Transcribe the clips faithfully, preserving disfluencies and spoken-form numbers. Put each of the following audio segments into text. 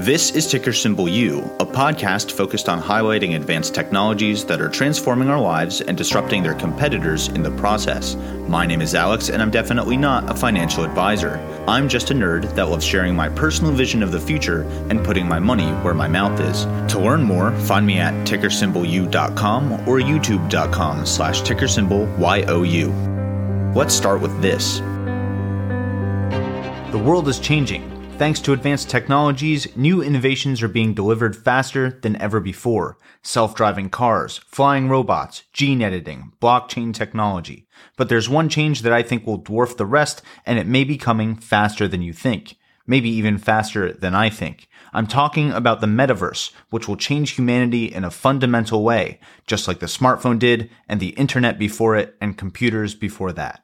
This is Ticker Symbol U, a podcast focused on highlighting advanced technologies that are transforming our lives and disrupting their competitors in the process. My name is Alex, and I'm definitely not a financial advisor. I'm just a nerd that loves sharing my personal vision of the future and putting my money where my mouth is. To learn more, find me at ticker symbol u dot com or youtube.com slash ticker symbol Y O U. Let's start with this. The world is changing. Thanks to advanced technologies, new innovations are being delivered faster than ever before. Self-driving cars, flying robots, gene editing, blockchain technology. But there's one change that I think will dwarf the rest, and it may be coming faster than you think. Maybe even faster than I think. I'm talking about the metaverse, which will change humanity in a fundamental way, just like the smartphone did, and the internet before it, and computers before that.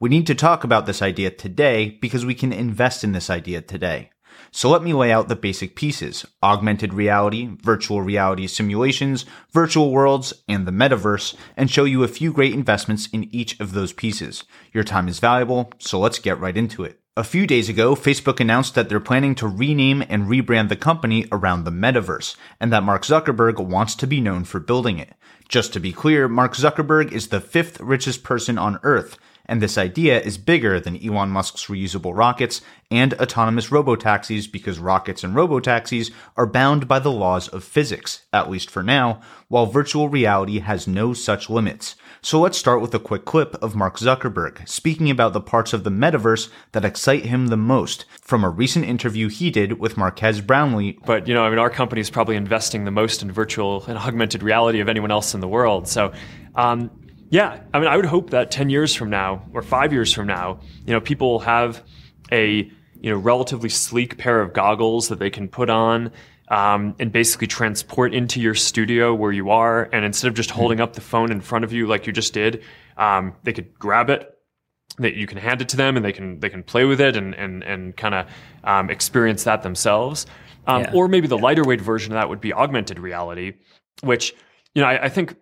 We need to talk about this idea today because we can invest in this idea today. So let me lay out the basic pieces: augmented reality, virtual reality simulations, virtual worlds, and the metaverse, and show you a few great investments in each of those pieces. Your time is valuable, so let's get right into it. A few days ago, Facebook announced that they're planning to rename and rebrand the company around the metaverse, and that Mark Zuckerberg wants to be known for building it. Just to be clear, Mark Zuckerberg is the fifth richest person on Earth, and this idea is bigger than Elon Musk's reusable rockets and autonomous robotaxis, because rockets and robotaxis are bound by the laws of physics, at least for now, while virtual reality has no such limits. So let's start with a quick clip of Mark Zuckerberg speaking about the parts of the metaverse that excite him the most from a recent interview he did with Marquez Brownlee. But, you know, I mean, our company is probably investing the most in virtual and augmented reality of anyone else in the world. So, um, Yeah, I mean, I would hope that ten years from now or five years from now, you know, people have a, you know, relatively sleek pair of goggles that they can put on um, and basically transport into your studio where you are. And instead of just holding up the phone in front of you like you just did, um, they could grab it, that you can hand it to them, and they can they can play with it and and and kind of um, experience that themselves. Um, yeah. Or maybe the yeah. lighter weight version of that would be augmented reality, which, you know, I, I think.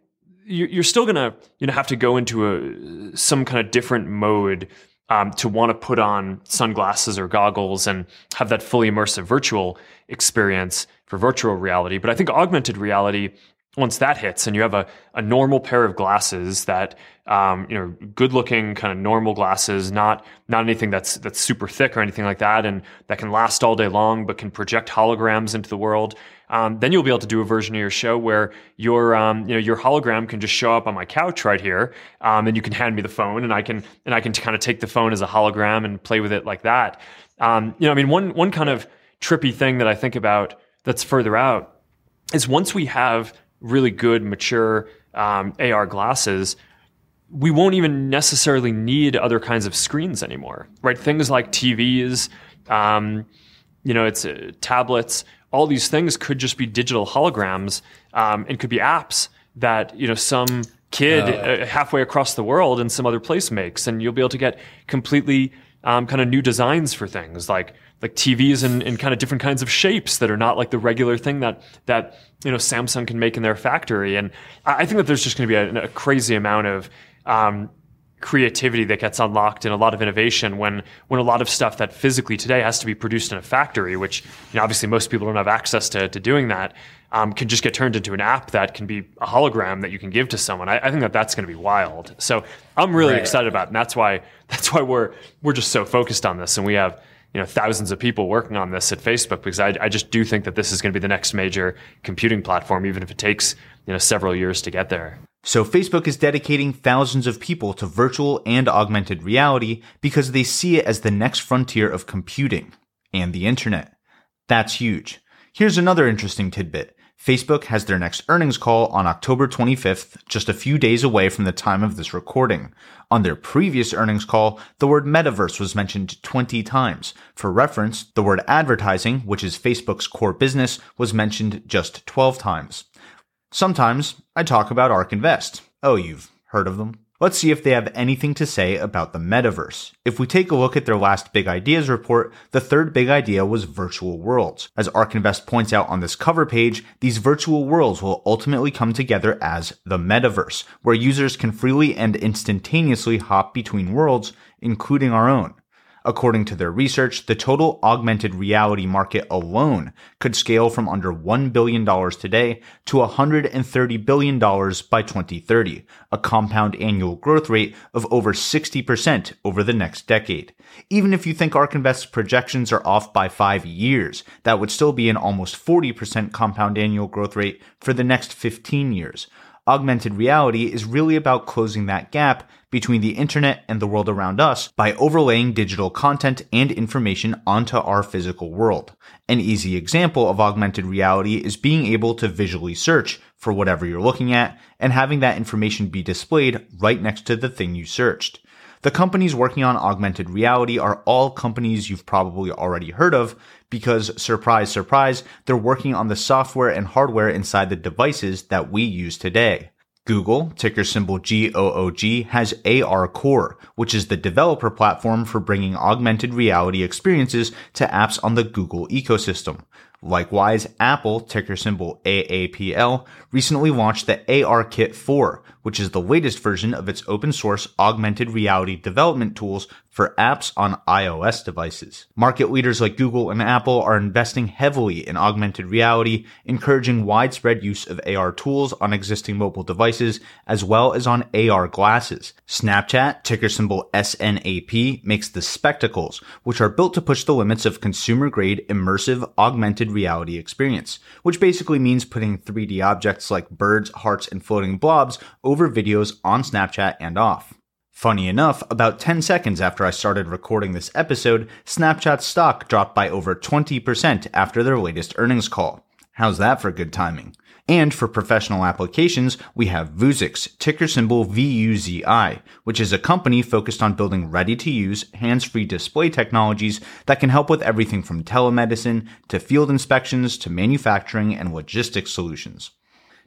You're still gonna, you know, have to go into a some kind of different mode um, to want to put on sunglasses or goggles and have that fully immersive virtual experience for virtual reality. But I think augmented reality, once that hits and you have a, a normal pair of glasses that, um, you know, good looking kind of normal glasses, not not anything that's that's super thick or anything like that, and that can last all day long but can project holograms into the world. Um, then you'll be able to do a version of your show where your, um, you know, your hologram can just show up on my couch right here, um, and you can hand me the phone, and I can and I can kind of take the phone as a hologram and play with it like that. Um, you know, I mean, one one kind of trippy thing that I think about that's further out is once we have really good, mature um, A R glasses, we won't even necessarily need other kinds of screens anymore, right? Things like T Vs, um, you know, it's uh, tablets. All these things could just be digital holograms, um, and could be apps that, you know, some kid uh, halfway across the world in some other place makes, and you'll be able to get completely um, kind of new designs for things like like T Vs in, in kind of different kinds of shapes that are not like the regular thing that that you know Samsung can make in their factory. And I think that there's just going to be a, a crazy amount of um, creativity that gets unlocked and a lot of innovation when when a lot of stuff that physically today has to be produced in a factory, which, you know, obviously most people don't have access to to doing that, um, can just get turned into an app that can be a hologram that you can give to someone. I, I think that that's going to be wild. So I'm really right. excited about it, and that's why that's why we're we're just so focused on this, and we have, you know, thousands of people working on this at Facebook, because I, I just do think that this is going to be the next major computing platform, even if it takes, you know, several years to get there. So Facebook is dedicating thousands of people to virtual and augmented reality because they see it as the next frontier of computing and the internet. That's huge. Here's another interesting tidbit. Facebook has their next earnings call on October twenty-fifth, just a few days away from the time of this recording. On their previous earnings call, the word metaverse was mentioned twenty times. For reference, the word advertising, which is Facebook's core business, was mentioned just twelve times. Sometimes I talk about ARK Invest. Oh, you've heard of them? Let's see if they have anything to say about the metaverse. If we take a look at their last Big Ideas report, the third big idea was virtual worlds. As ARK Invest points out on this cover page, these virtual worlds will ultimately come together as the metaverse, where users can freely and instantaneously hop between worlds, including our own. According to their research, the total augmented reality market alone could scale from under one billion dollars today to one hundred thirty billion dollars by twenty thirty, a compound annual growth rate of over sixty percent over the next decade. Even if you think ARK Invest's projections are off by five years, that would still be an almost forty percent compound annual growth rate for the next fifteen years. Augmented reality is really about closing that gap between the internet and the world around us by overlaying digital content and information onto our physical world. An easy example of augmented reality is being able to visually search for whatever you're looking at and having that information be displayed right next to the thing you searched. The companies working on augmented reality are all companies you've probably already heard of because, surprise, surprise, they're working on the software and hardware inside the devices that we use today. Google, ticker symbol G O O G, has ARCore, which is the developer platform for bringing augmented reality experiences to apps on the Google ecosystem. Likewise, Apple, ticker symbol A A P L, recently launched the ARKit four, which is the latest version of its open-source augmented reality development tools for apps on iOS devices. Market leaders like Google and Apple are investing heavily in augmented reality, encouraging widespread use of A R tools on existing mobile devices, as well as on A R glasses. Snapchat, ticker symbol S N A P, makes the Spectacles, which are built to push the limits of consumer-grade immersive augmented reality experience, which basically means putting three D objects like birds, hearts, and floating blobs over videos on Snapchat and off. Funny enough, about ten seconds after I started recording this episode, Snapchat's stock dropped by over twenty percent after their latest earnings call. How's that for good timing? And for professional applications, we have Vuzix, ticker symbol V U Z I, which is a company focused on building ready-to-use, hands-free display technologies that can help with everything from telemedicine to field inspections to manufacturing and logistics solutions.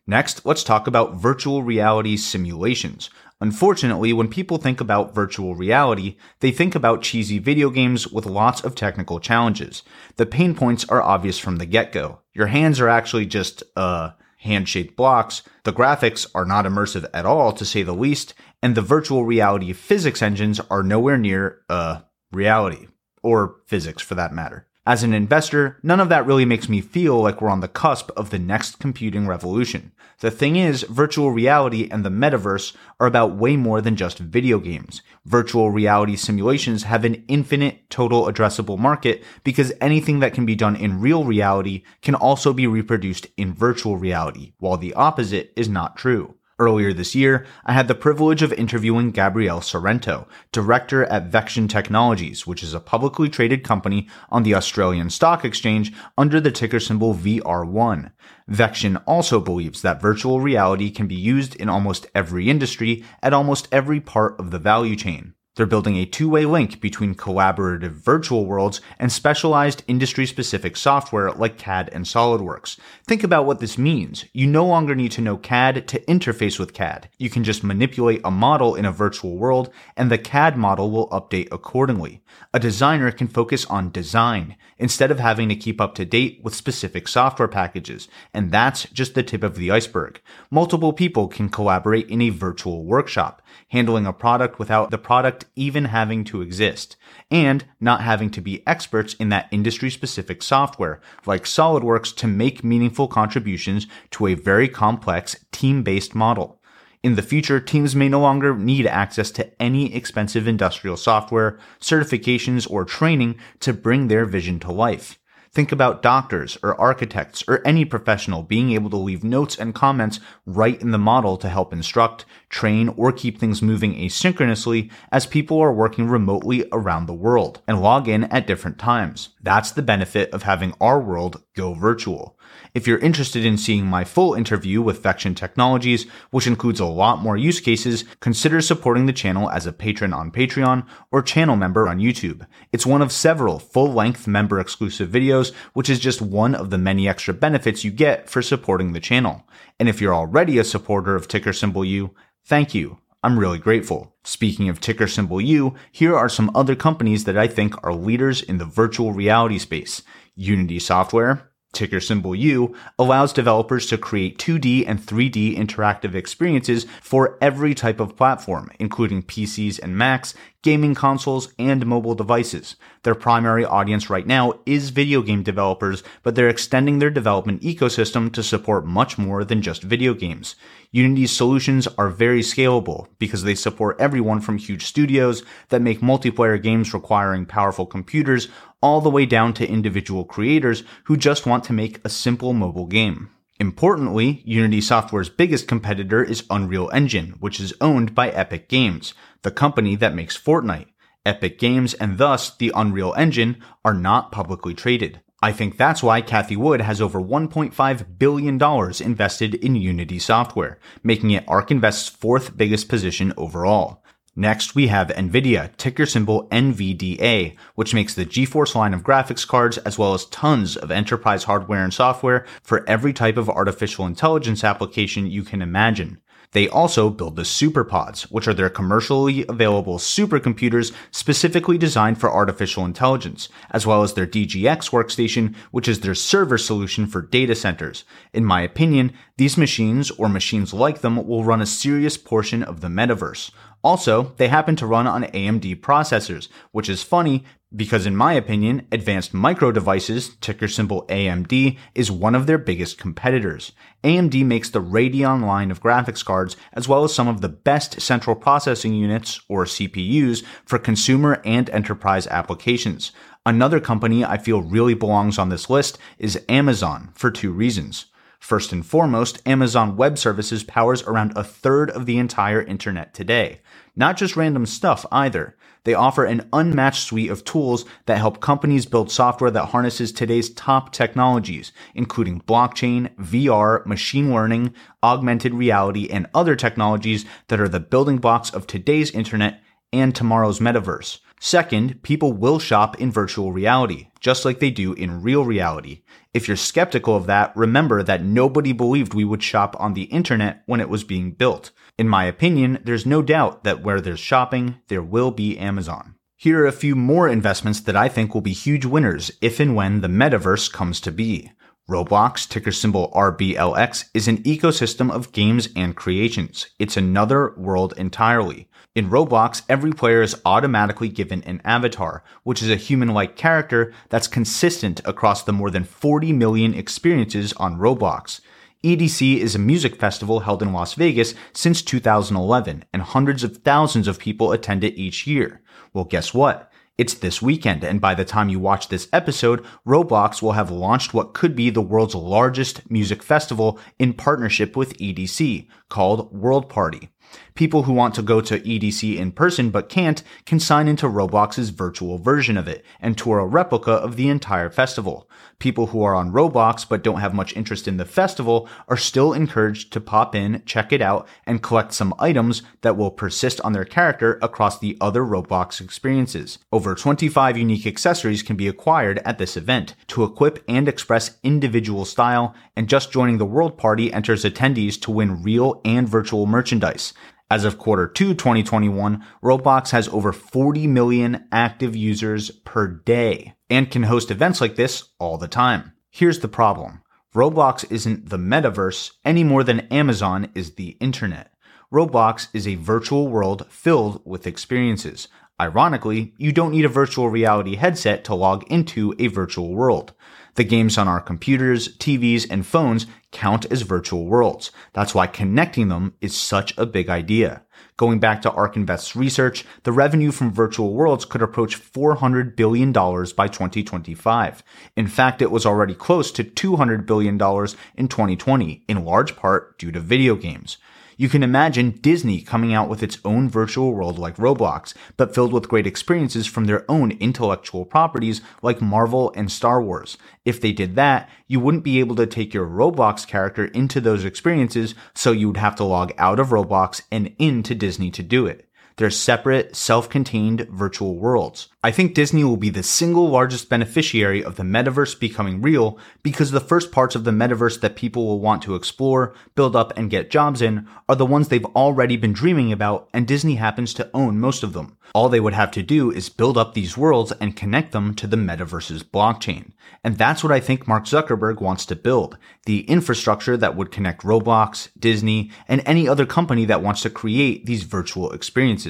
Next, let's talk about virtual reality simulations. Unfortunately, when people think about virtual reality, they think about cheesy video games with lots of technical challenges. The pain points are obvious from the get-go. Your hands are actually just, uh, hand-shaped blocks, the graphics are not immersive at all, to say the least, and the virtual reality physics engines are nowhere near, uh, reality. Or physics, for that matter. As an investor, none of that really makes me feel like we're on the cusp of the next computing revolution. The thing is, virtual reality and the metaverse are about way more than just video games. Virtual reality simulations have an infinite total addressable market because anything that can be done in real reality can also be reproduced in virtual reality, while the opposite is not true. Earlier this year, I had the privilege of interviewing Gabrielle Sorrento, director at Vection Technologies, which is a publicly traded company on the Australian Stock Exchange under the ticker symbol V R one. Vection also believes that virtual reality can be used in almost every industry at almost every part of the value chain. They're building a two-way link between collaborative virtual worlds and specialized industry-specific software like C A D and SolidWorks. Think about what this means. You no longer need to know C A D to interface with C A D. You can just manipulate a model in a virtual world, and the C A D model will update accordingly. A designer can focus on design instead of having to keep up to date with specific software packages, and that's just the tip of the iceberg. Multiple people can collaborate in a virtual workshop, handling a product without the product even having to exist, and not having to be experts in that industry-specific software, like SolidWorks, to make meaningful contributions to a very complex team-based model. In the future, teams may no longer need access to any expensive industrial software, certifications, or training to bring their vision to life. Think about doctors or architects or any professional being able to leave notes and comments right in the model to help instruct, train, or keep things moving asynchronously as people are working remotely around the world and log in at different times. That's the benefit of having our world go virtual. If you're interested in seeing my full interview with Vection Technologies, which includes a lot more use cases, consider supporting the channel as a patron on Patreon or channel member on YouTube. It's one of several full-length member-exclusive videos, which is just one of the many extra benefits you get for supporting the channel. And if you're already a supporter of ticker symbol U, thank you. I'm really grateful. Speaking of ticker symbol U, here are some other companies that I think are leaders in the virtual reality space. Unity Software, ticker symbol U, allows developers to create two D and three D interactive experiences for every type of platform, including P Cs and Macs, gaming consoles, and mobile devices. Their primary audience right now is video game developers, but they're extending their development ecosystem to support much more than just video games. Unity's solutions are very scalable because they support everyone from huge studios that make multiplayer games requiring powerful computers all the way down to individual creators who just want to make a simple mobile game. Importantly, Unity Software's biggest competitor is Unreal Engine, which is owned by Epic Games, the company that makes Fortnite. Epic Games, and thus the Unreal Engine, are not publicly traded. I think that's why Cathie Wood has over one point five billion dollars invested in Unity Software, making it ARK Invest's fourth biggest position overall. Next, we have Nvidia, ticker symbol N V D A, which makes the GeForce line of graphics cards as well as tons of enterprise hardware and software for every type of artificial intelligence application you can imagine. They also build the SuperPods, which are their commercially available supercomputers specifically designed for artificial intelligence, as well as their D G X workstation, which is their server solution for data centers. In my opinion, these machines, or machines like them, will run a serious portion of the metaverse. Also, they happen to run on A M D processors, which is funny because in my opinion, Advanced Micro Devices, ticker symbol A M D, is one of their biggest competitors. A M D makes the Radeon line of graphics cards as well as some of the best central processing units, or C P Us, for consumer and enterprise applications. Another company I feel really belongs on this list is Amazon for two reasons. First and foremost, Amazon Web Services powers around a third of the entire internet today. Not just random stuff either. They offer an unmatched suite of tools that help companies build software that harnesses today's top technologies, including blockchain, V R, machine learning, augmented reality, and other technologies that are the building blocks of today's internet and tomorrow's metaverse. Second, people will shop in virtual reality, just like they do in real reality. If you're skeptical of that, remember that nobody believed we would shop on the internet when it was being built. In my opinion, there's no doubt that where there's shopping, there will be Amazon. Here are a few more investments that I think will be huge winners if and when the metaverse comes to be. Roblox, ticker symbol R B L X, is an ecosystem of games and creations. It's another world entirely. In Roblox, every player is automatically given an avatar, which is a human-like character that's consistent across the more than forty million experiences on Roblox. E D C is a music festival held in Las Vegas since two thousand eleven, and hundreds of thousands of people attend it each year. Well, guess what? It's this weekend, and by the time you watch this episode, Roblox will have launched what could be the world's largest music festival in partnership with E D C, called World Party. People who want to go to E D C in person but can't can sign into Roblox's virtual version of it and tour a replica of the entire festival. People who are on Roblox but don't have much interest in the festival are still encouraged to pop in, check it out, and collect some items that will persist on their character across the other Roblox experiences. Over twenty-five unique accessories can be acquired at this event to equip and express individual style, and just joining the World Party enters attendees to win real and virtual merchandise. As of quarter two twenty twenty-one, Roblox has over forty million active users per day and can host events like this all the time. Here's the problem. Roblox isn't the metaverse any more than Amazon is the internet. Roblox is a virtual world filled with experiences. Ironically, you don't need a virtual reality headset to log into a virtual world. The games on our computers, T Vs, and phones count as virtual worlds. That's why connecting them is such a big idea. Going back to ARK Invest's research, the revenue from virtual worlds could approach four hundred billion dollars by twenty twenty-five. In fact, it was already close to two hundred billion dollars in twenty twenty, in large part due to video games. You can imagine Disney coming out with its own virtual world like Roblox, but filled with great experiences from their own intellectual properties like Marvel and Star Wars. If they did that, you wouldn't be able to take your Roblox character into those experiences, so you would have to log out of Roblox and into Disney to do it. They're separate, self-contained virtual worlds. I think Disney will be the single largest beneficiary of the metaverse becoming real because the first parts of the metaverse that people will want to explore, build up, and get jobs in are the ones they've already been dreaming about, and Disney happens to own most of them. All they would have to do is build up these worlds and connect them to the metaverse's blockchain. And that's what I think Mark Zuckerberg wants to build, the infrastructure that would connect Roblox, Disney, and any other company that wants to create these virtual experiences.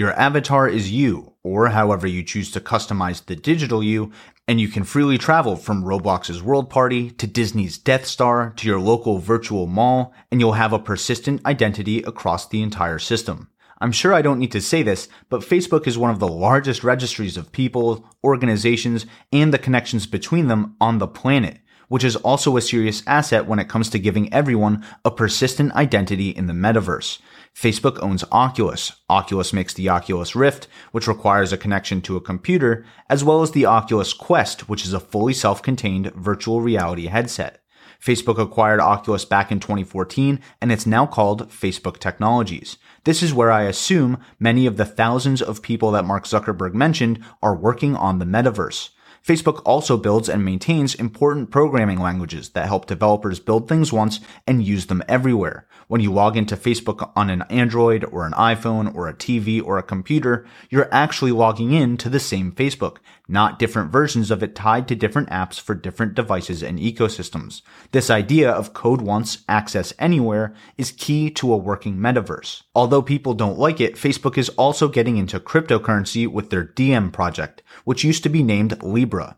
Your avatar is you, or however you choose to customize the digital you, and you can freely travel from Roblox's World Party to Disney's Death Star to your local virtual mall, and you'll have a persistent identity across the entire system. I'm sure I don't need to say this, but Facebook is one of the largest registries of people, organizations, and the connections between them on the planet, which is also a serious asset when it comes to giving everyone a persistent identity in the metaverse. Facebook owns Oculus. Oculus makes the Oculus Rift, which requires a connection to a computer, as well as the Oculus Quest, which is a fully self-contained virtual reality headset. Facebook acquired Oculus back in twenty fourteen, and it's now called Facebook Technologies. This is where I assume many of the thousands of people that Mark Zuckerberg mentioned are working on the metaverse. Facebook also builds and maintains important programming languages that help developers build things once and use them everywhere. When you log into Facebook on an Android or an iPhone or a T V or a computer, you're actually logging in to the same Facebook, not different versions of it tied to different apps for different devices and ecosystems. This idea of code once, access anywhere is key to a working metaverse. Although people don't like it, Facebook is also getting into cryptocurrency with their Diem project, which used to be named Libra.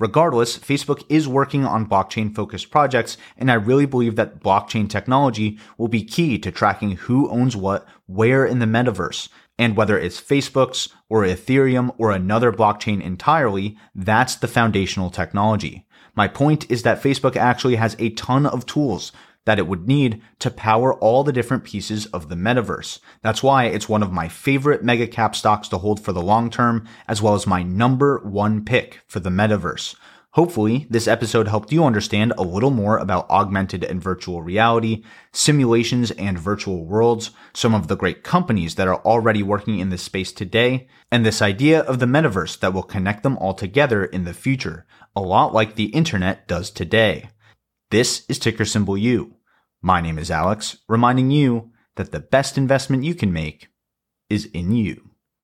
Regardless, Facebook is working on blockchain-focused projects, and I really believe that blockchain technology will be key to tracking who owns what, where in the metaverse. And whether it's Facebook's or Ethereum or another blockchain entirely, that's the foundational technology. My point is that Facebook actually has a ton of tools that it would need to power all the different pieces of the metaverse. That's why it's one of my favorite mega cap stocks to hold for the long term, as well as my number one pick for the metaverse. Hopefully, this episode helped you understand a little more about augmented and virtual reality, simulations and virtual worlds, some of the great companies that are already working in this space today, and this idea of the metaverse that will connect them all together in the future, a lot like the internet does today. This is Ticker Symbol U. My name is Alex, reminding you that the best investment you can make is in you.